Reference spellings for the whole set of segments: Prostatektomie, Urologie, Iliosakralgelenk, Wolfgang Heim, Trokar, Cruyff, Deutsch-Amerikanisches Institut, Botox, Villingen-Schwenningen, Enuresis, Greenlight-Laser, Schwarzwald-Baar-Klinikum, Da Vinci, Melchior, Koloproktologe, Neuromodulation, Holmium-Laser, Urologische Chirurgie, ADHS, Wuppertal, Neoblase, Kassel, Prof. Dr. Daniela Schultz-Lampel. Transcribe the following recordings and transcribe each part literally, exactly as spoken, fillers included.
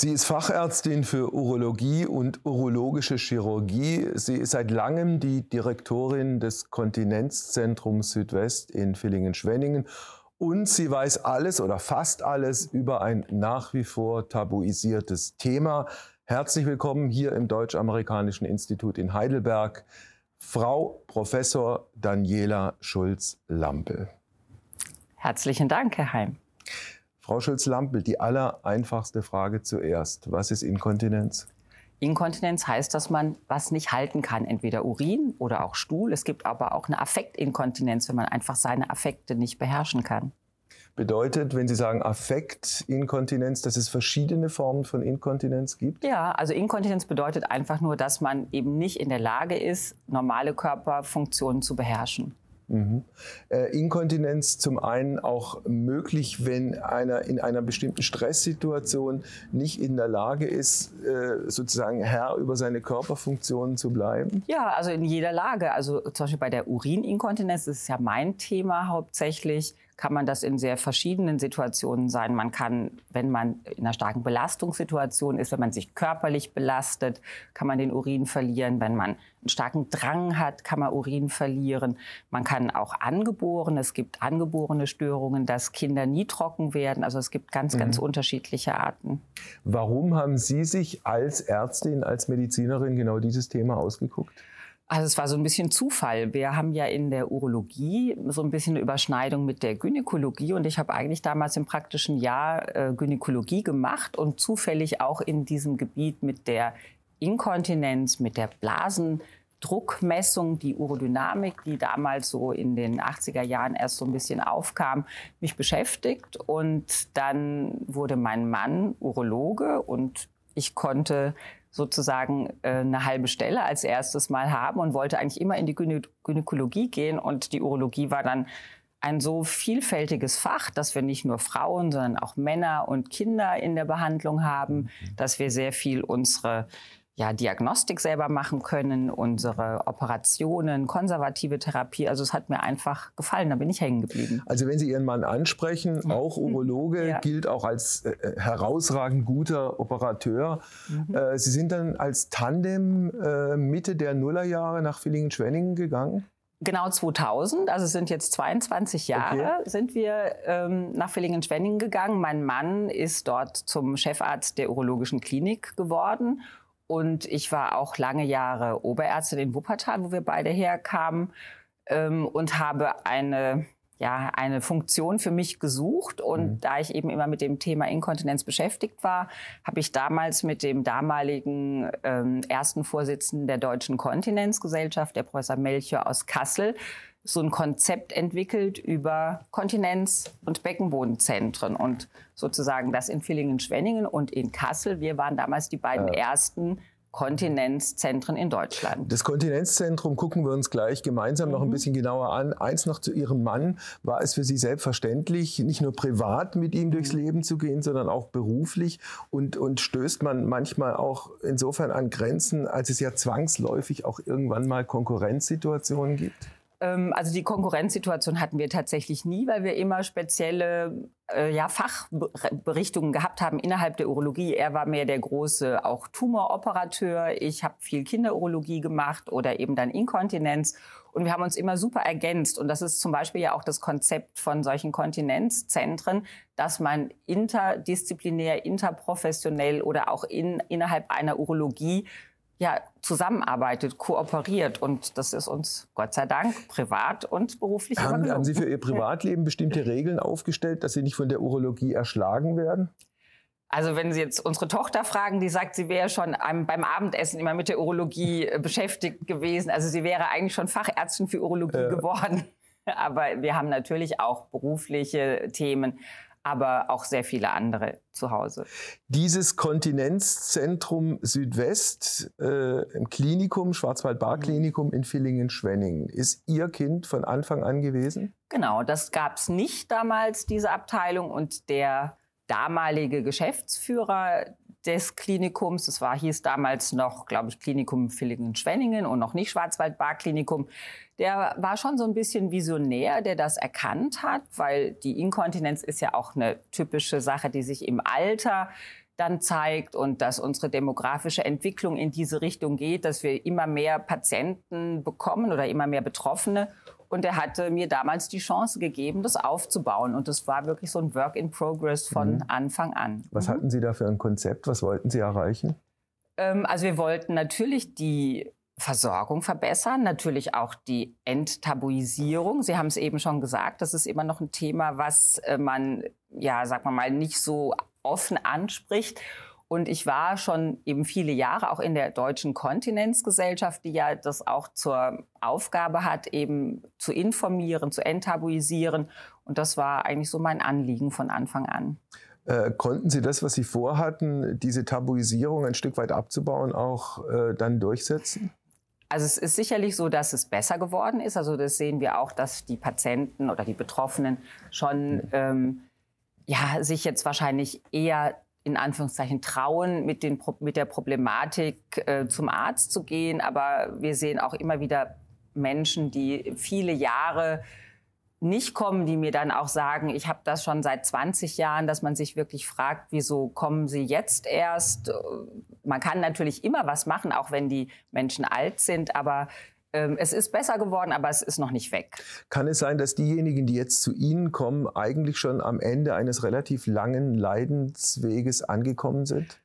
Sie ist Fachärztin für Urologie und urologische Chirurgie. Sie ist seit langem die Direktorin des Kontinenzzentrums Südwest in Villingen-Schwenningen. Und sie weiß alles oder fast alles über ein nach wie vor tabuisiertes Thema. Herzlich willkommen hier im Deutsch-Amerikanischen Institut in Heidelberg, Frau Professor Daniela Schultz-Lampel. Herzlichen Dank, Herr Heim. Frau Schultz-Lampel, die allereinfachste Frage zuerst. Was ist Inkontinenz? Inkontinenz heißt, dass man was nicht halten kann, entweder Urin oder auch Stuhl. Es gibt aber auch eine Affektinkontinenz, wenn man einfach seine Affekte nicht beherrschen kann. Bedeutet, wenn Sie sagen Affektinkontinenz, dass es verschiedene Formen von Inkontinenz gibt? Ja, also Inkontinenz bedeutet einfach nur, dass man eben nicht in der Lage ist, normale Körperfunktionen zu beherrschen. Mhm. Äh, Inkontinenz zum einen auch möglich, wenn einer in einer bestimmten Stresssituation nicht in der Lage ist, äh, sozusagen Herr über seine Körperfunktionen zu bleiben? Ja, also in jeder Lage. Also zum Beispiel bei der Urininkontinenz, das ist ja mein Thema hauptsächlich, kann man das in sehr verschiedenen Situationen sein. Man kann, wenn man in einer starken Belastungssituation ist, wenn man sich körperlich belastet, kann man den Urin verlieren. Wenn man einen starken Drang hat, kann man Urin verlieren. Man kann auch angeboren, es gibt angeborene Störungen, dass Kinder nie trocken werden. Also es gibt ganz, mhm. ganz unterschiedliche Arten. Warum haben Sie sich als Ärztin, als Medizinerin genau dieses Thema ausgeguckt? Also es war so ein bisschen Zufall. Wir haben ja in der Urologie so ein bisschen eine Überschneidung mit der Gynäkologie und ich habe eigentlich damals im praktischen Jahr äh, Gynäkologie gemacht und zufällig auch in diesem Gebiet mit der Inkontinenz, mit der Blasendruckmessung, die Urodynamik, die damals so in den achtziger Jahren erst so ein bisschen aufkam, mich beschäftigt und dann wurde mein Mann Urologe und ich konnte sozusagen eine halbe Stelle als erstes Mal haben und wollte eigentlich immer in die Gynä- Gynäkologie gehen. Und die Urologie war dann ein so vielfältiges Fach, dass wir nicht nur Frauen, sondern auch Männer und Kinder in der Behandlung haben, dass wir sehr viel unsere ja, Diagnostik selber machen können, unsere Operationen, konservative Therapie. Also es hat mir einfach gefallen, da bin ich hängen geblieben. Also wenn Sie Ihren Mann ansprechen, auch Urologe, ja. gilt auch als äh, herausragend guter Operateur. Mhm. Äh, Sie sind dann als Tandem äh, Mitte der Nullerjahre nach Villingen-Schwenningen gegangen? Genau zweitausend, also es sind jetzt zweiundzwanzig Jahre, okay. sind wir ähm, nach Villingen-Schwenningen gegangen. Mein Mann ist dort zum Chefarzt der urologischen Klinik geworden. Und ich war auch lange Jahre Oberärztin in Wuppertal, wo wir beide herkamen, ähm, und habe eine, ja, eine Funktion für mich gesucht. Und mhm. da ich eben immer mit dem Thema Inkontinenz beschäftigt war, habe ich damals mit dem damaligen ähm, ersten Vorsitzenden der Deutschen Kontinenzgesellschaft, der Professor Melchior aus Kassel, so ein Konzept entwickelt über Kontinenz- und Beckenbodenzentren und sozusagen das in Villingen-Schwenningen und in Kassel. Wir waren damals die beiden ja. ersten Kontinenzzentren in Deutschland. Das Kontinenzzentrum gucken wir uns gleich gemeinsam mhm. noch ein bisschen genauer an. Eins noch zu Ihrem Mann. War es für Sie selbstverständlich, nicht nur privat mit ihm durchs Leben zu gehen, sondern auch beruflich? Und, und stößt man manchmal auch insofern an Grenzen, als es ja zwangsläufig auch irgendwann mal Konkurrenzsituationen gibt? Also die Konkurrenzsituation hatten wir tatsächlich nie, weil wir immer spezielle äh, ja, Fachberichtungen gehabt haben innerhalb der Urologie. Er war mehr der große auch Tumoroperateur. Ich habe viel Kinderurologie gemacht oder eben dann Inkontinenz. Und wir haben uns immer super ergänzt. Und das ist zum Beispiel ja auch das Konzept von solchen Kontinenzzentren, dass man interdisziplinär, interprofessionell oder auch in, innerhalb einer Urologie ja, zusammenarbeitet, kooperiert und das ist uns Gott sei Dank privat und beruflich immer gelungen. Haben Sie für Ihr Privatleben bestimmte Regeln aufgestellt, dass Sie nicht von der Urologie erschlagen werden? Also wenn Sie jetzt unsere Tochter fragen, die sagt, sie wäre schon beim Abendessen immer mit der Urologie beschäftigt gewesen. Also sie wäre eigentlich schon Fachärztin für Urologie äh. geworden. Aber wir haben natürlich auch berufliche Themen, aber auch sehr viele andere zu Hause. Dieses Kontinenzzentrum Südwest äh, im Klinikum, Schwarzwald-Baar-Klinikum in Villingen-Schwenningen, ist Ihr Kind von Anfang an gewesen? Genau, das gab es nicht damals, diese Abteilung. Und der damalige Geschäftsführer des Klinikums, das war, hieß damals noch, glaube ich, Klinikum Villingen-Schwenningen und noch nicht Schwarzwald-Baar-Klinikum, der war schon so ein bisschen visionär, der das erkannt hat, weil die Inkontinenz ist ja auch eine typische Sache, die sich im Alter dann zeigt und dass unsere demografische Entwicklung in diese Richtung geht, dass wir immer mehr Patienten bekommen oder immer mehr Betroffene. Und er hatte mir damals die Chance gegeben, das aufzubauen. Und das war wirklich so ein Work in Progress von mhm. Anfang an. Was mhm. hatten Sie da für ein Konzept? Was wollten Sie erreichen? Ähm, also wir wollten natürlich die Versorgung verbessern, natürlich auch die Enttabuisierung. Sie haben es eben schon gesagt, das ist immer noch ein Thema, was man, ja, sagen wir mal, nicht so offen anspricht. Und ich war schon eben viele Jahre auch in der Deutschen Kontinenzgesellschaft, die ja das auch zur Aufgabe hat, eben zu informieren, zu enttabuisieren. Und das war eigentlich so mein Anliegen von Anfang an. Äh, konnten Sie das, was Sie vorhatten, diese Tabuisierung ein Stück weit abzubauen, auch äh, dann durchsetzen? Also es ist sicherlich so, dass es besser geworden ist. Also das sehen wir auch, dass die Patienten oder die Betroffenen schon ähm, ja, sich jetzt wahrscheinlich eher in Anführungszeichen trauen, mit, den, mit der Problematik äh, zum Arzt zu gehen. Aber wir sehen auch immer wieder Menschen, die viele Jahre nicht kommen, die mir dann auch sagen, ich habe das schon seit zwanzig Jahren, dass man sich wirklich fragt, wieso kommen sie jetzt erst? Man kann natürlich immer was machen, auch wenn die Menschen alt sind, aber ähm, es ist besser geworden, aber es ist noch nicht weg. Kann es sein, dass diejenigen, die jetzt zu Ihnen kommen, eigentlich schon am Ende eines relativ langen Leidensweges angekommen sind?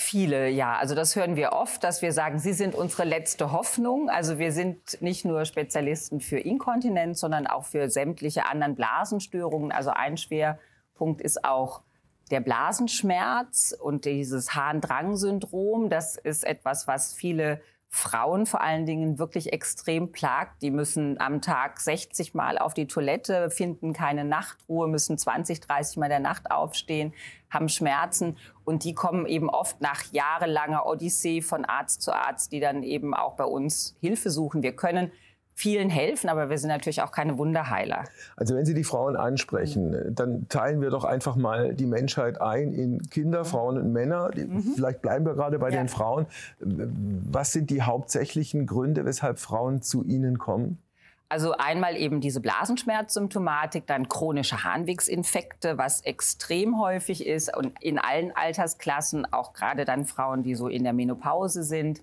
Viele, ja. Also das hören wir oft, dass wir sagen, Sie sind unsere letzte Hoffnung. Also wir sind nicht nur Spezialisten für Inkontinenz, sondern auch für sämtliche anderen Blasenstörungen. Also ein Schwerpunkt ist auch der Blasenschmerz und dieses Harndrang-Syndrom. Das ist etwas, was viele Frauen vor allen Dingen wirklich extrem plagt. Die müssen am Tag sechzig Mal auf die Toilette, finden keine Nachtruhe, müssen zwanzig, dreißig Mal der Nacht aufstehen, haben Schmerzen. Und die kommen eben oft nach jahrelanger Odyssee von Arzt zu Arzt, die dann eben auch bei uns Hilfe suchen. Wir können vielen helfen, aber wir sind natürlich auch keine Wunderheiler. Also wenn Sie die Frauen ansprechen, mhm. dann teilen wir doch einfach mal die Menschheit ein in Kinder, mhm. Frauen und Männer. Mhm. Vielleicht bleiben wir gerade bei ja. den Frauen. Was sind die hauptsächlichen Gründe, weshalb Frauen zu Ihnen kommen? Also einmal eben diese Blasenschmerzsymptomatik, dann chronische Harnwegsinfekte, was extrem häufig ist und in allen Altersklassen, auch gerade dann Frauen, die so in der Menopause sind.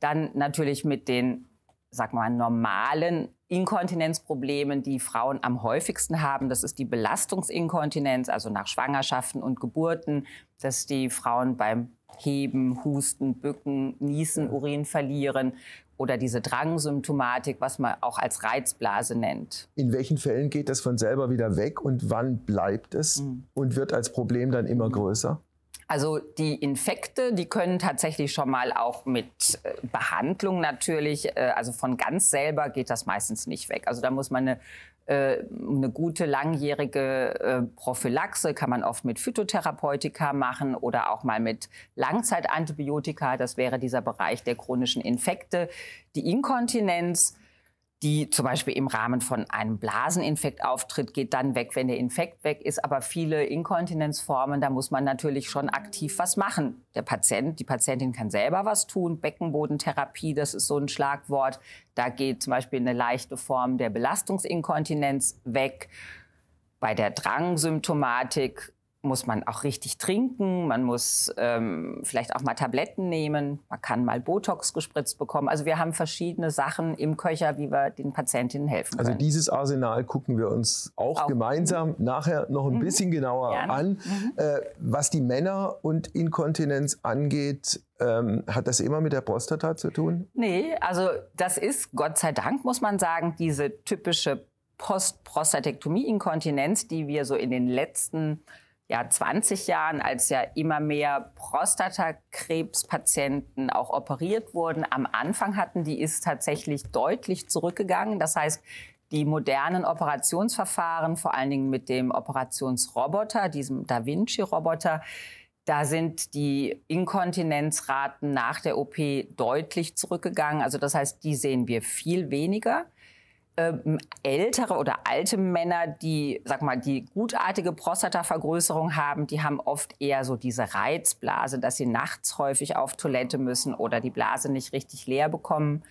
Dann natürlich mit den, sag mal, normalen Inkontinenzproblemen, die Frauen am häufigsten haben. Das ist die Belastungsinkontinenz, also nach Schwangerschaften und Geburten, dass die Frauen beim Heben, Husten, Bücken, Niesen, Urin verlieren. Oder diese Drangsymptomatik, was man auch als Reizblase nennt. In welchen Fällen geht das von selber wieder weg und wann bleibt es mhm. und wird als Problem dann immer mhm. größer? Also die Infekte, die können tatsächlich schon mal auch mit Behandlung natürlich, also von ganz selber geht das meistens nicht weg. Also da muss man eine, eine gute langjährige Prophylaxe, kann man oft mit Phytotherapeutika machen oder auch mal mit Langzeitantibiotika. Das wäre dieser Bereich der chronischen Infekte. Die Inkontinenz, die zum Beispiel im Rahmen von einem Blaseninfekt auftritt, geht dann weg, wenn der Infekt weg ist. Aber viele Inkontinenzformen, da muss man natürlich schon aktiv was machen. Der Patient, die Patientin kann selber was tun. Beckenbodentherapie, das ist so ein Schlagwort. Da geht zum Beispiel eine leichte Form der Belastungsinkontinenz weg. Bei der Drangsymptomatik muss man auch richtig trinken, man muss ähm, vielleicht auch mal Tabletten nehmen, man kann mal Botox gespritzt bekommen. Also wir haben verschiedene Sachen im Köcher, wie wir den Patientinnen helfen können. Also dieses Arsenal gucken wir uns auch, auch. gemeinsam mhm. nachher noch ein mhm. bisschen genauer Gerne. an. Mhm. Äh, was die Männer und Inkontinenz angeht, Ähm, hat das immer mit der Prostata zu tun? Nee, also das ist, Gott sei Dank, muss man sagen, diese typische Post-Prostatektomie-Inkontinenz, die wir so in den letzten ja, zwanzig Jahren, als ja immer mehr Prostatakrebspatienten auch operiert wurden, am Anfang hatten, die ist tatsächlich deutlich zurückgegangen. Das heißt, die modernen Operationsverfahren, vor allen Dingen mit dem Operationsroboter, diesem Da Vinci-Roboter, da sind die Inkontinenzraten nach der O P deutlich zurückgegangen. Also das heißt, die sehen wir viel weniger. Ähm, ältere oder alte Männer, die, sag mal, die gutartige Prostatavergrößerung haben, die haben oft eher so diese Reizblase, dass sie nachts häufig auf Toilette müssen oder die Blase nicht richtig leer bekommen.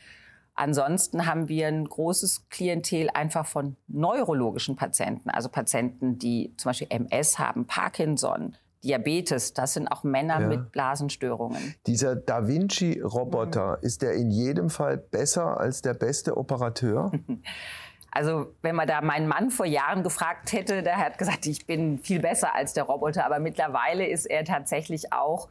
Ansonsten haben wir ein großes Klientel einfach von neurologischen Patienten, also Patienten, die zum Beispiel M S haben, Parkinson, Diabetes, das sind auch Männer ja. mit Blasenstörungen. Dieser Da Vinci-Roboter, mhm. ist der in jedem Fall besser als der beste Operateur? Also wenn man da meinen Mann vor Jahren gefragt hätte, der hat gesagt, ich bin viel besser als der Roboter. Aber mittlerweile ist er tatsächlich auch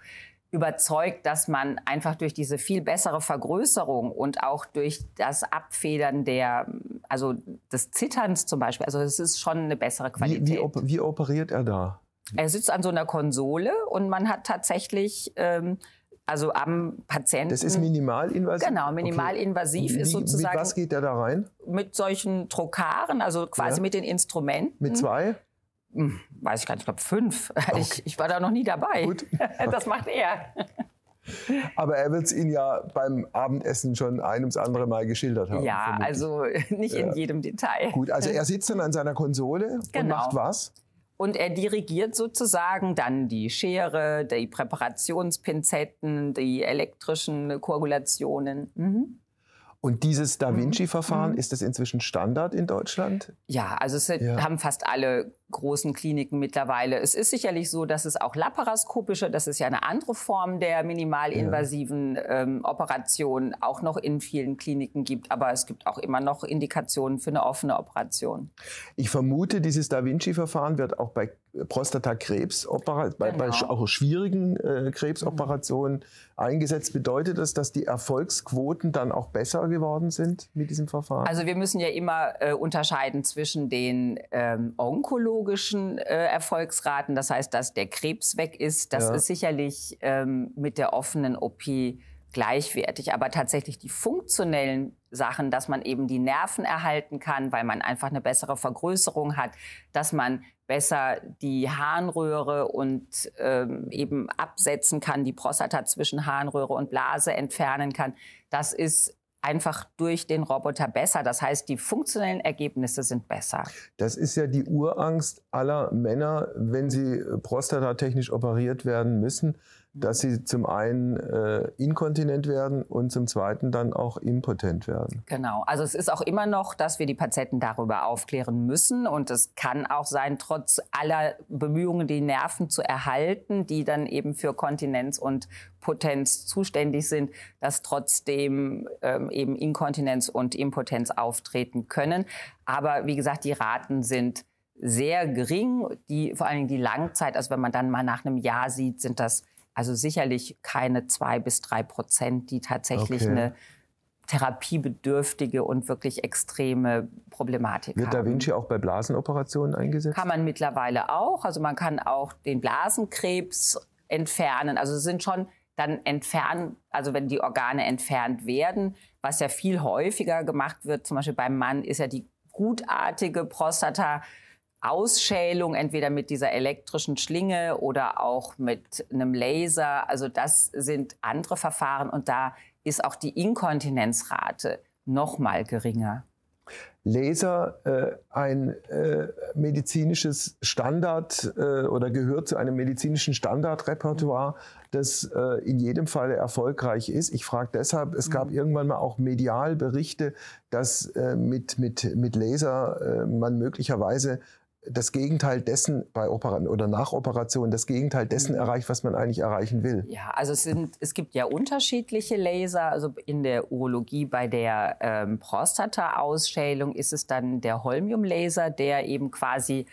überzeugt, dass man einfach durch diese viel bessere Vergrößerung und auch durch das Abfedern der, also des Zitterns zum Beispiel, also es ist schon eine bessere Qualität. Wie, wie, op- wie operiert er da? Er sitzt an so einer Konsole und man hat tatsächlich, ähm, also am Patienten... Das ist minimalinvasiv? Genau, minimalinvasiv okay. ist sozusagen... Mit was geht er da rein? Mit solchen Trokaren, also quasi ja. mit den Instrumenten. Mit zwei? Hm, weiß ich gar nicht, ich glaube fünf. Okay. Ich, ich war da noch nie dabei. Gut. Das macht er. Aber er wird es Ihnen ja beim Abendessen schon ein ums andere Mal geschildert haben. Ja, vermutlich. Also nicht ja. in jedem Detail. Gut, also er sitzt dann an seiner Konsole genau. und macht was? Und er dirigiert sozusagen dann die Schere, die Präparationspinzetten, die elektrischen Koagulationen. Mhm. Und dieses Da Vinci-Verfahren, mhm. ist das inzwischen Standard in Deutschland? Ja, also es ja. haben fast alle großen Kliniken mittlerweile. Es ist sicherlich so, dass es auch laparoskopische, das ist ja eine andere Form der minimalinvasiven ja. ähm, Operation, auch noch in vielen Kliniken gibt. Aber es gibt auch immer noch Indikationen für eine offene Operation. Ich vermute, dieses Da Vinci-Verfahren wird auch bei Prostatakrebs, genau. bei, bei auch schwierigen äh, Krebsoperationen mhm. eingesetzt. Bedeutet das, dass die Erfolgsquoten dann auch besser geworden sind mit diesem Verfahren? Also wir müssen ja immer äh, unterscheiden zwischen den ähm, Onkologen, logischen äh, Erfolgsraten, das heißt, dass der Krebs weg ist, das ja. ist sicherlich ähm, mit der offenen O P gleichwertig. Aber tatsächlich die funktionellen Sachen, dass man eben die Nerven erhalten kann, weil man einfach eine bessere Vergrößerung hat, dass man besser die Harnröhre und ähm, eben absetzen kann, die Prostata zwischen Harnröhre und Blase entfernen kann, das ist einfach durch den Roboter besser. Das heißt, die funktionellen Ergebnisse sind besser. Das ist ja die Urangst aller Männer, wenn sie prostatatechnisch operiert werden müssen, dass sie zum einen äh, inkontinent werden und zum zweiten dann auch impotent werden. Genau. Also es ist auch immer noch, dass wir die Patienten darüber aufklären müssen. Und es kann auch sein, trotz aller Bemühungen, die Nerven zu erhalten, die dann eben für Kontinenz und Potenz zuständig sind, dass trotzdem ähm, eben Inkontinenz und Impotenz auftreten können. Aber wie gesagt, die Raten sind sehr gering. Die, vor allen Dingen die Langzeit, also wenn man dann mal nach einem Jahr sieht, sind das also sicherlich keine zwei bis drei Prozent, die tatsächlich okay. eine therapiebedürftige und wirklich extreme Problematik haben. Wird Da Vinci auch bei Blasenoperationen eingesetzt? Kann man mittlerweile auch. Also man kann auch den Blasenkrebs entfernen. Also es sind schon dann entfernen, also wenn die Organe entfernt werden, was ja viel häufiger gemacht wird, zum Beispiel beim Mann ist ja die gutartige Prostata Ausschälung, entweder mit dieser elektrischen Schlinge oder auch mit einem Laser. Also das sind andere Verfahren und da ist auch die Inkontinenzrate noch mal geringer. Laser, äh, ein äh, medizinisches Standard äh, oder gehört zu einem medizinischen Standardrepertoire, das äh, in jedem Fall erfolgreich ist. Ich frage deshalb, es gab mhm. irgendwann mal auch medial Berichte, dass äh, mit, mit, mit Laser äh, man möglicherweise das Gegenteil dessen bei Operationen oder nach Operationen, das Gegenteil dessen erreicht, was man eigentlich erreichen will. Ja, also es, sind, es gibt ja unterschiedliche Laser. Also in der Urologie bei der ähm, Prostata-Ausschälung ist es dann der Holmium-Laser, der eben quasi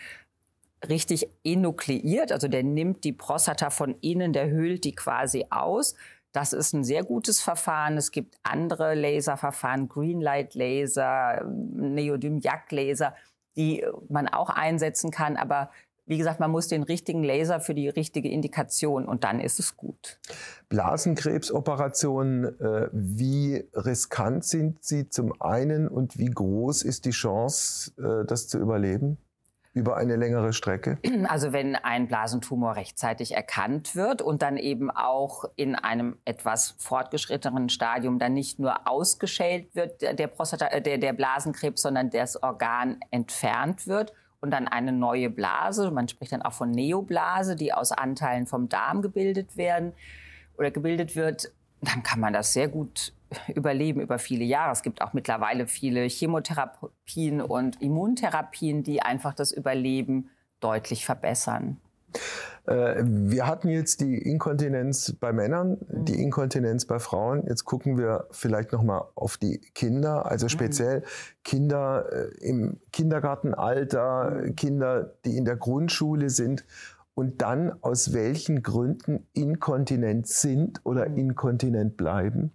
richtig enukleiert. Also der nimmt die Prostata von innen, der höhlt die quasi aus. Das ist ein sehr gutes Verfahren. Es gibt andere Laserverfahren, Greenlight-Laser, Neodym-Yak-Laser, die man auch einsetzen kann. Aber wie gesagt, man muss den richtigen Laser für die richtige Indikation und dann ist es gut. Blasenkrebsoperationen, äh, wie riskant sind sie zum einen und wie groß ist die Chance, äh, das zu überleben über eine längere Strecke? Also wenn ein Blasentumor rechtzeitig erkannt wird und dann eben auch in einem etwas fortgeschritteneren Stadium dann nicht nur ausgeschält wird, der, Prostata, der, der Blasenkrebs, sondern das Organ entfernt wird und dann eine neue Blase, man spricht dann auch von Neoblase, die aus Anteilen vom Darm gebildet werden oder gebildet wird, dann kann man das sehr gut überleben über viele Jahre. Es gibt auch mittlerweile viele Chemotherapien und Immuntherapien, die einfach das Überleben deutlich verbessern. Wir hatten jetzt die Inkontinenz bei Männern, mhm. die Inkontinenz bei Frauen. Jetzt gucken wir vielleicht nochmal auf die Kinder, also speziell mhm. Kinder im Kindergartenalter, Kinder, die in der Grundschule sind und dann aus welchen Gründen inkontinent sind oder mhm. inkontinent bleiben.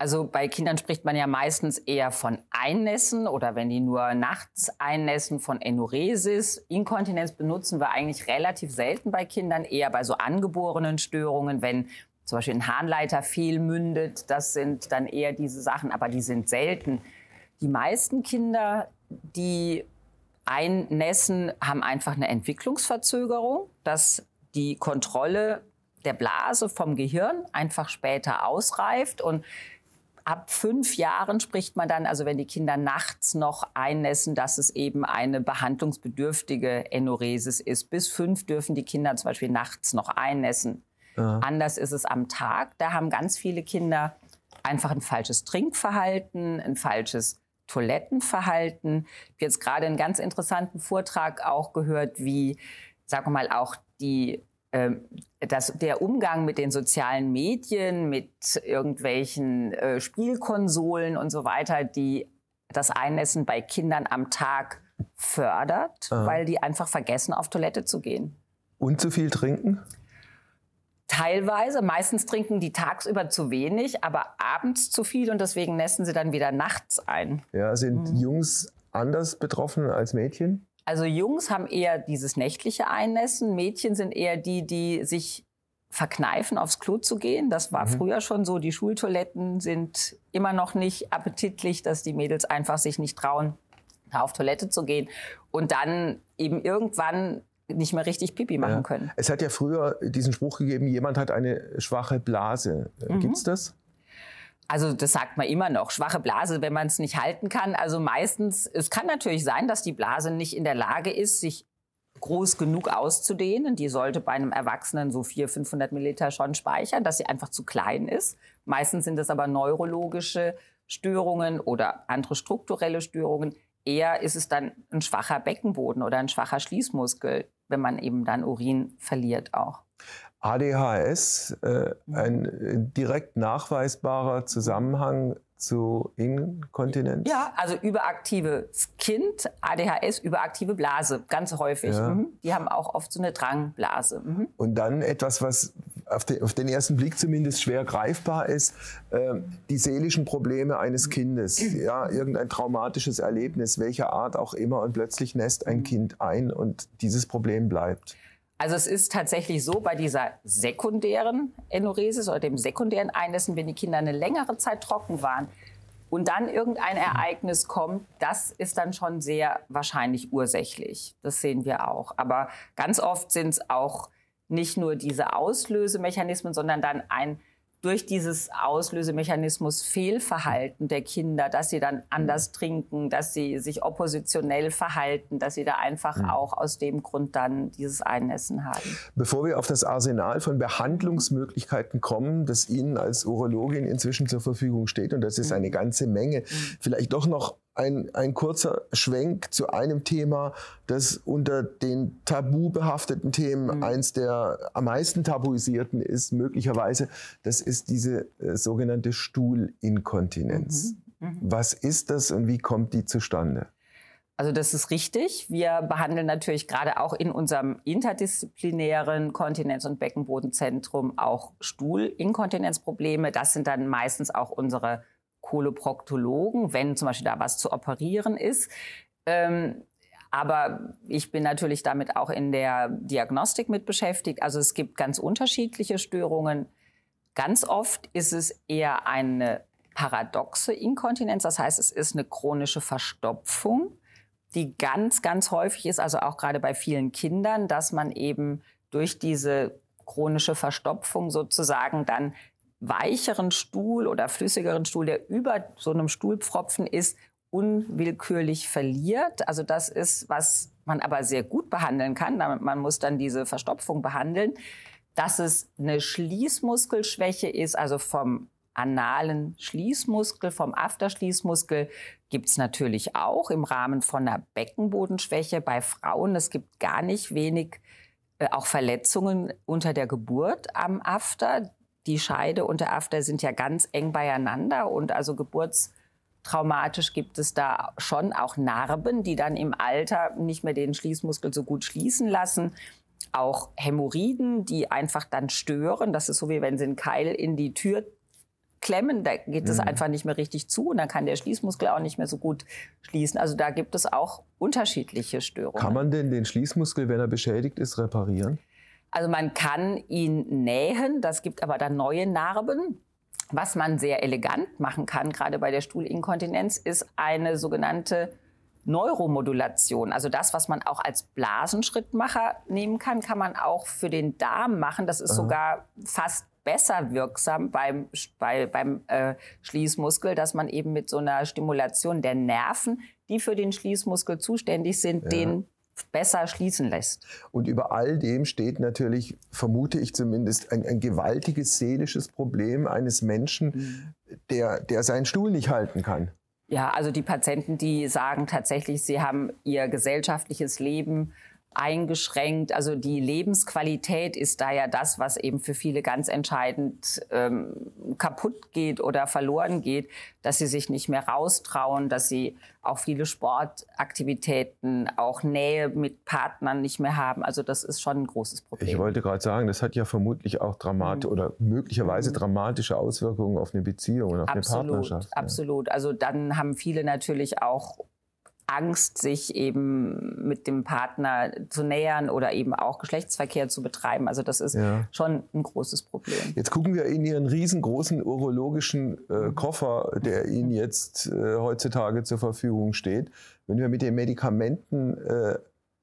Also bei Kindern spricht man ja meistens eher von Einnässen oder wenn die nur nachts einnässen von Enuresis. Inkontinenz benutzen wir eigentlich relativ selten bei Kindern, eher bei so angeborenen Störungen, wenn zum Beispiel ein Harnleiter fehlmündet. Das sind dann eher diese Sachen, aber die sind selten. Die meisten Kinder, die einnässen, haben einfach eine Entwicklungsverzögerung, dass die Kontrolle der Blase vom Gehirn einfach später ausreift und ab fünf Jahren spricht man dann, also wenn die Kinder nachts noch einnässen, dass es eben eine behandlungsbedürftige Enuresis ist. Bis fünf dürfen die Kinder zum Beispiel nachts noch einnässen. Ja. Anders ist es am Tag. Da haben ganz viele Kinder einfach ein falsches Trinkverhalten, ein falsches Toilettenverhalten. Ich habe jetzt gerade einen ganz interessanten Vortrag auch gehört, wie, sagen wir mal, auch die dass der Umgang mit den sozialen Medien, mit irgendwelchen äh, Spielkonsolen und so weiter, die das Einnässen bei Kindern am Tag fördert, ah. weil die einfach vergessen, auf Toilette zu gehen. Und zu viel trinken? Teilweise. Meistens trinken die tagsüber zu wenig, aber abends zu viel und deswegen nässen sie dann wieder nachts ein. Ja, sind hm. Jungs anders betroffen als Mädchen? Also Jungs haben eher dieses nächtliche Einnässen, Mädchen sind eher die, die sich verkneifen, aufs Klo zu gehen. Das war mhm. früher schon so. Die Schultoiletten sind immer noch nicht appetitlich, dass die Mädels einfach sich nicht trauen, auf Toilette zu gehen und dann eben irgendwann nicht mehr richtig Pipi machen ja. können. Es hat ja früher diesen Spruch gegeben, jemand hat eine schwache Blase. Mhm. Gibt's das? Also das sagt man immer noch, schwache Blase, wenn man es nicht halten kann. Also meistens, es kann natürlich sein, dass die Blase nicht in der Lage ist, sich groß genug auszudehnen. Die sollte bei einem Erwachsenen so vierhundert, fünfhundert Milliliter schon speichern, dass sie einfach zu klein ist. Meistens sind das aber neurologische Störungen oder andere strukturelle Störungen. Eher ist es dann ein schwacher Beckenboden oder ein schwacher Schließmuskel, wenn man eben dann Urin verliert auch. A D H S, äh, ein direkt nachweisbarer Zusammenhang zu Inkontinenz? Ja, also überaktives Kind, A D H S, überaktive Blase, ganz häufig. Ja. Mhm. Die haben auch oft so eine Drangblase. Mhm. Und dann etwas, was auf den, auf den ersten Blick zumindest schwer greifbar ist, äh, die seelischen Probleme eines Kindes. Ja, irgendein traumatisches Erlebnis, welcher Art auch immer, und plötzlich nässt ein Kind ein und dieses Problem bleibt. Also es ist tatsächlich so, bei dieser sekundären Enuresis oder dem sekundären Einnässen, wenn die Kinder eine längere Zeit trocken waren und dann irgendein Ereignis kommt, das ist dann schon sehr wahrscheinlich ursächlich. Das sehen wir auch. Aber ganz oft sind es auch nicht nur diese Auslösemechanismen, sondern dann ein durch dieses Auslösemechanismus Fehlverhalten der Kinder, dass sie dann anders trinken, dass sie sich oppositionell verhalten, dass sie da einfach mhm. auch aus dem Grund dann dieses Einnässen haben. Bevor wir auf das Arsenal von Behandlungsmöglichkeiten kommen, das Ihnen als Urologin inzwischen zur Verfügung steht, und das ist mhm. eine ganze Menge, mhm. vielleicht doch noch Ein, ein kurzer Schwenk zu einem Thema, das unter den tabu behafteten Themen mhm. eins der am meisten tabuisierten ist, möglicherweise. Das ist diese äh, sogenannte Stuhlinkontinenz. Mhm. Mhm. Was ist das und wie kommt die zustande? Also das ist richtig. Wir behandeln natürlich gerade auch in unserem interdisziplinären Kontinenz- und Beckenbodenzentrum auch Stuhlinkontinenzprobleme. Das sind dann meistens auch unsere Koloproktologen, wenn zum Beispiel da was zu operieren ist. Ähm, aber ich bin natürlich damit auch in der Diagnostik mit beschäftigt. Also es gibt ganz unterschiedliche Störungen. Ganz oft ist es eher eine paradoxe Inkontinenz. Das heißt, es ist eine chronische Verstopfung, die ganz, ganz häufig ist, also auch gerade bei vielen Kindern, dass man eben durch diese chronische Verstopfung sozusagen dann weicheren Stuhl oder flüssigeren Stuhl, der über so einem Stuhlpfropfen ist, unwillkürlich verliert. Also das ist, was man aber sehr gut behandeln kann. Man muss dann diese Verstopfung behandeln. Dass es eine Schließmuskelschwäche ist, also vom analen Schließmuskel, vom Afterschließmuskel, gibt es natürlich auch im Rahmen von einer Beckenbodenschwäche bei Frauen. Es gibt gar nicht wenig auch Verletzungen unter der Geburt am After. Die Scheide und der After sind ja ganz eng beieinander und also geburtstraumatisch gibt es da schon auch Narben, die dann im Alter nicht mehr den Schließmuskel so gut schließen lassen. Auch Hämorrhoiden, die einfach dann stören. Das ist so, wie wenn sie einen Keil in die Tür klemmen, da geht es mhm. einfach nicht mehr richtig zu und dann kann der Schließmuskel auch nicht mehr so gut schließen. Also da gibt es auch unterschiedliche Störungen. Kann man denn den Schließmuskel, wenn er beschädigt ist, reparieren? Also man kann ihn nähen, das gibt aber dann neue Narben. Was man sehr elegant machen kann, gerade bei der Stuhlinkontinenz, ist eine sogenannte Neuromodulation. Also das, was man auch als Blasenschrittmacher nehmen kann, kann man auch für den Darm machen. Das ist Aha. sogar fast besser wirksam beim, bei, beim äh, Schließmuskel, dass man eben mit so einer Stimulation der Nerven, die für den Schließmuskel zuständig sind, ja. den besser schließen lässt. Und über all dem steht natürlich, vermute ich zumindest, ein, ein gewaltiges seelisches Problem eines Menschen, mhm. der, der seinen Stuhl nicht halten kann. Ja, also die Patienten, die sagen tatsächlich, sie haben ihr gesellschaftliches Leben eingeschränkt. Also die Lebensqualität ist da ja das, was eben für viele ganz entscheidend ähm, kaputt geht oder verloren geht, dass sie sich nicht mehr raustrauen, dass sie auch viele Sportaktivitäten, auch Nähe mit Partnern nicht mehr haben. Also das ist schon ein großes Problem. Ich wollte gerade sagen, das hat ja vermutlich auch dramat- mhm. oder möglicherweise mhm. dramatische Auswirkungen auf eine Beziehung und auf absolut, eine Partnerschaft. Absolut. Ja. Also dann haben viele natürlich auch Angst, sich eben mit dem Partner zu nähern oder eben auch Geschlechtsverkehr zu betreiben. Also das ist ja. schon ein großes Problem. Jetzt gucken wir in Ihren riesengroßen urologischen äh, Koffer, der Ihnen jetzt äh, heutzutage zur Verfügung steht. Wenn wir mit den Medikamenten äh,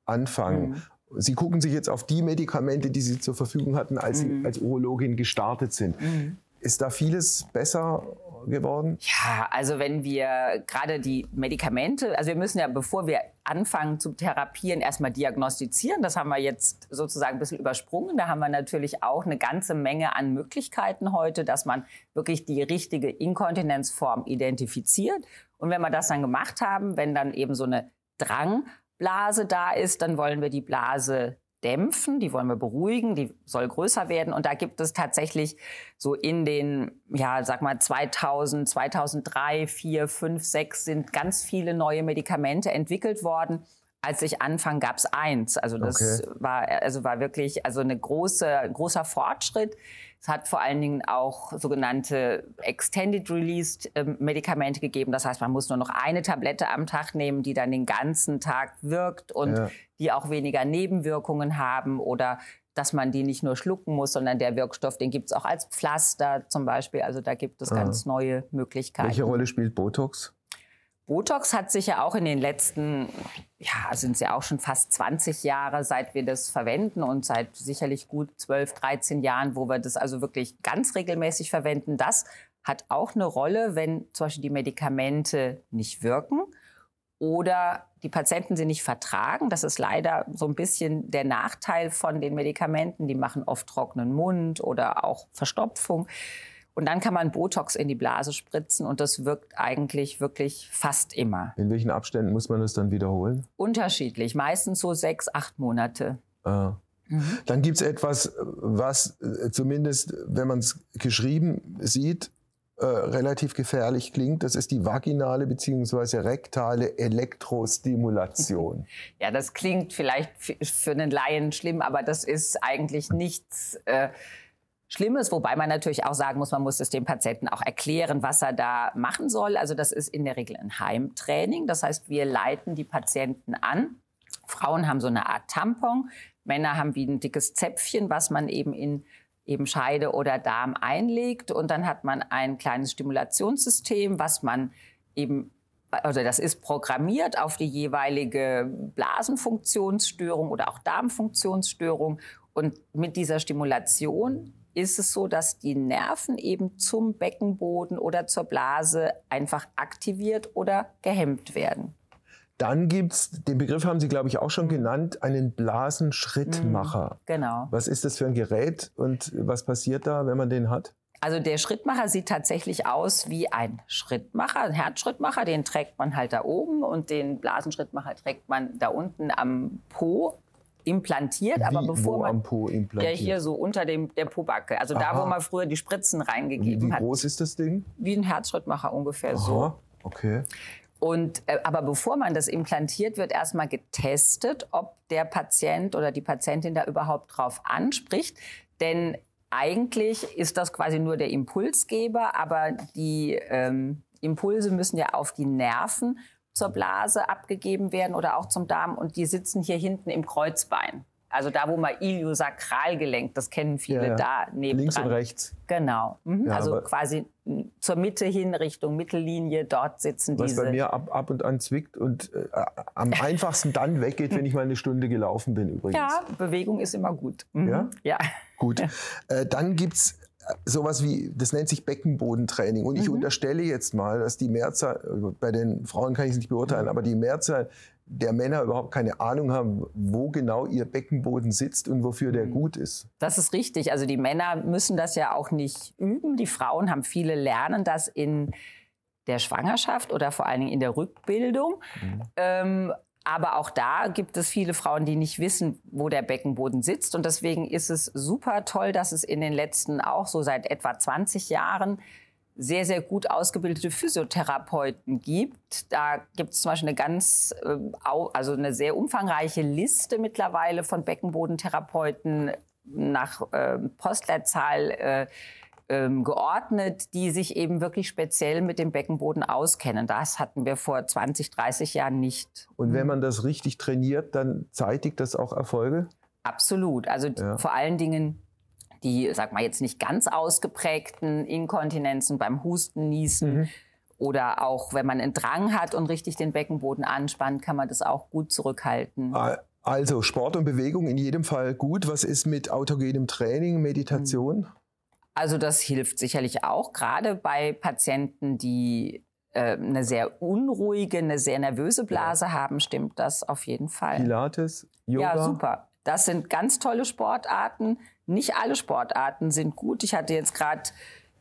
anfangen, mhm. Sie gucken sich jetzt auf die Medikamente, die Sie zur Verfügung hatten, als mhm. Sie als Urologin gestartet sind. Mhm. Ist da vieles besser geworden? Ja, also wenn wir gerade die Medikamente, also wir müssen ja, bevor wir anfangen zu therapieren, erstmal diagnostizieren. Das haben wir jetzt sozusagen ein bisschen übersprungen. Da haben wir natürlich auch eine ganze Menge an Möglichkeiten heute, dass man wirklich die richtige Inkontinenzform identifiziert. Und wenn wir das dann gemacht haben, wenn dann eben so eine Drangblase da ist, dann wollen wir die Blase dämpfen, die wollen wir beruhigen, die soll größer werden. Und da gibt es tatsächlich so in den, ja, sag mal zweitausend, zweitausenddrei, zweitausendvier, zweitausendfünf, zweitausendsechs sind ganz viele neue Medikamente entwickelt worden. Als ich anfang, gab es eins. Also das okay. war, also war wirklich also eine große, ein großer Fortschritt. Es hat vor allen Dingen auch sogenannte Extended-Release-Medikamente gegeben. Das heißt, man muss nur noch eine Tablette am Tag nehmen, die dann den ganzen Tag wirkt und ja. die auch weniger Nebenwirkungen haben oder dass man die nicht nur schlucken muss, sondern der Wirkstoff, den gibt es auch als Pflaster zum Beispiel. Also da gibt es ja. ganz neue Möglichkeiten. Welche Rolle spielt Botox? Botox hat sich ja auch in den letzten, ja, sind es ja auch schon fast zwanzig Jahre, seit wir das verwenden und seit sicherlich gut zwölf, dreizehn Jahren, wo wir das also wirklich ganz regelmäßig verwenden. Das hat auch eine Rolle, wenn zum Beispiel die Medikamente nicht wirken oder die Patienten sie nicht vertragen. Das ist leider so ein bisschen der Nachteil von den Medikamenten. Die machen oft trockenen Mund oder auch Verstopfung. Und dann kann man Botox in die Blase spritzen und das wirkt eigentlich wirklich fast immer. In welchen Abständen muss man das dann wiederholen? Unterschiedlich, meistens so sechs, acht Monate. Ah. Mhm. Dann gibt es etwas, was zumindest, wenn man es geschrieben sieht, äh, relativ gefährlich klingt. Das ist die vaginale bzw. rektale Elektrostimulation. Ja, das klingt vielleicht für einen Laien schlimm, aber das ist eigentlich nichts Äh, Schlimmes, wobei man natürlich auch sagen muss, man muss es dem Patienten auch erklären, was er da machen soll. Also das ist in der Regel ein Heimtraining. Das heißt, wir leiten die Patienten an. Frauen haben so eine Art Tampon, Männer haben wie ein dickes Zäpfchen, was man eben in eben Scheide oder Darm einlegt. Und dann hat man ein kleines Stimulationssystem, was man eben, also das ist programmiert auf die jeweilige Blasenfunktionsstörung oder auch Darmfunktionsstörung. Und mit dieser Stimulation ist es so, dass die Nerven eben zum Beckenboden oder zur Blase einfach aktiviert oder gehemmt werden. Dann gibt es, den Begriff haben Sie, glaube ich, auch schon genannt, einen Blasenschrittmacher. Mhm, genau. Was ist das für ein Gerät und was passiert da, wenn man den hat? Also der Schrittmacher sieht tatsächlich aus wie ein Schrittmacher, ein Herzschrittmacher. Den trägt man halt da oben und den Blasenschrittmacher trägt man da unten am Po. implantiert, wie, aber bevor wo man am Po implantiert? Ja, hier so unter dem, der Pobacke, also Aha. da, wo man früher die Spritzen reingegeben wie, wie hat. Wie groß ist das Ding? Wie ein Herzschrittmacher ungefähr Aha. so. Okay. Und, äh, aber bevor man das implantiert, wird erstmal getestet, ob der Patient oder die Patientin da überhaupt drauf anspricht. Denn eigentlich ist das quasi nur der Impulsgeber, aber die ähm, Impulse müssen ja auf die Nerven zur Blase abgegeben werden oder auch zum Darm. Und die sitzen hier hinten im Kreuzbein. Also da, wo man iliosakralgelenk, das kennen viele ja, ja. da nebendran. Links und rechts. Genau. Mhm. Ja, also quasi zur Mitte hin, Richtung Mittellinie, dort sitzen was diese... Was bei mir ab, ab und an zwickt und äh, am einfachsten dann weggeht, wenn ich mal eine Stunde gelaufen bin übrigens. Ja, Bewegung ist immer gut. Mhm. Ja? Ja. Gut. Äh, dann gibt's sowas wie, das nennt sich Beckenbodentraining. Und ich mhm. unterstelle jetzt mal, dass die Mehrzahl, bei den Frauen kann ich es nicht beurteilen, mhm. aber die Mehrzahl der Männer überhaupt keine Ahnung haben, wo genau ihr Beckenboden sitzt und wofür der gut ist. Das ist richtig. Also die Männer müssen das ja auch nicht üben. Die Frauen haben viele lernen das in der Schwangerschaft oder vor allen Dingen in der Rückbildung. Mhm. Ähm, aber auch da gibt es viele Frauen, die nicht wissen, wo der Beckenboden sitzt. Und deswegen ist es super toll, dass es in den letzten auch so seit etwa zwanzig Jahren sehr, sehr gut ausgebildete Physiotherapeuten gibt. Da gibt es zum Beispiel eine ganz, also eine sehr umfangreiche Liste mittlerweile von Beckenbodentherapeuten nach äh, Postleitzahl äh, ähm, geordnet, die sich eben wirklich speziell mit dem Beckenboden auskennen. Das hatten wir vor zwanzig, dreißig Jahren nicht. Und wenn man das richtig trainiert, dann zeitigt das auch Erfolge? Absolut. Also ja. vor allen Dingen die, sag mal, jetzt nicht ganz ausgeprägten Inkontinenzen beim Husten, Niesen mhm. oder auch, wenn man einen Drang hat und richtig den Beckenboden anspannt, kann man das auch gut zurückhalten. Also Sport und Bewegung in jedem Fall gut. Was ist mit autogenem Training, Meditation? Also das hilft sicherlich auch, gerade bei Patienten, die äh, eine sehr unruhige, eine sehr nervöse Blase ja. haben, stimmt das auf jeden Fall. Pilates, Yoga? Ja, super. Das sind ganz tolle Sportarten. Nicht alle Sportarten sind gut. Ich hatte jetzt gerade,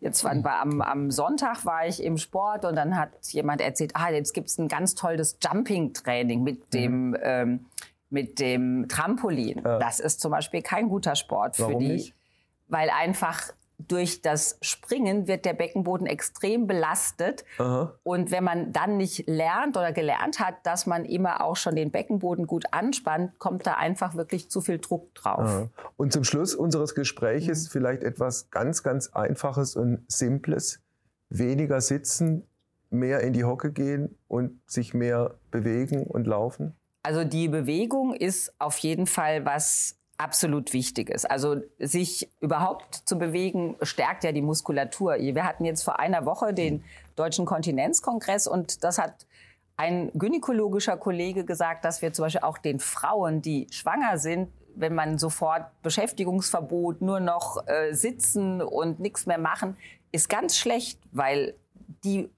jetzt war, war am, am Sonntag war ich im Sport und dann hat jemand erzählt, ah, jetzt gibt es ein ganz tolles Jumping-Training mit dem, mhm. ähm, mit dem Trampolin. Ja. Das ist zum Beispiel kein guter Sport für Warum die, nicht? Weil einfach durch das Springen wird der Beckenboden extrem belastet. Aha. Und wenn man dann nicht lernt oder gelernt hat, dass man immer auch schon den Beckenboden gut anspannt, kommt da einfach wirklich zu viel Druck drauf. Aha. Und zum Schluss unseres Gespräches mhm. vielleicht etwas ganz, ganz Einfaches und Simples. Weniger sitzen, mehr in die Hocke gehen und sich mehr bewegen und laufen? Also die Bewegung ist auf jeden Fall was absolut wichtig ist. Also sich überhaupt zu bewegen, stärkt ja die Muskulatur. Wir hatten jetzt vor einer Woche den Deutschen Kontinenzkongress und das hat ein gynäkologischer Kollege gesagt, dass wir zum Beispiel auch den Frauen, die schwanger sind, wenn man sofort Beschäftigungsverbot, nur noch äh, sitzen und nichts mehr machen, ist ganz schlecht, weil die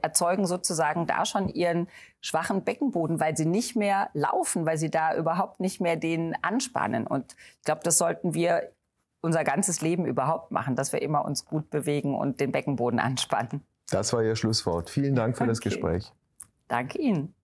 erzeugen sozusagen da schon ihren schwachen Beckenboden, weil sie nicht mehr laufen, weil sie da überhaupt nicht mehr den anspannen. Und ich glaube, das sollten wir unser ganzes Leben überhaupt machen, dass wir immer uns gut bewegen und den Beckenboden anspannen. Das war Ihr Schlusswort. Vielen Dank für okay. das Gespräch. Danke Ihnen.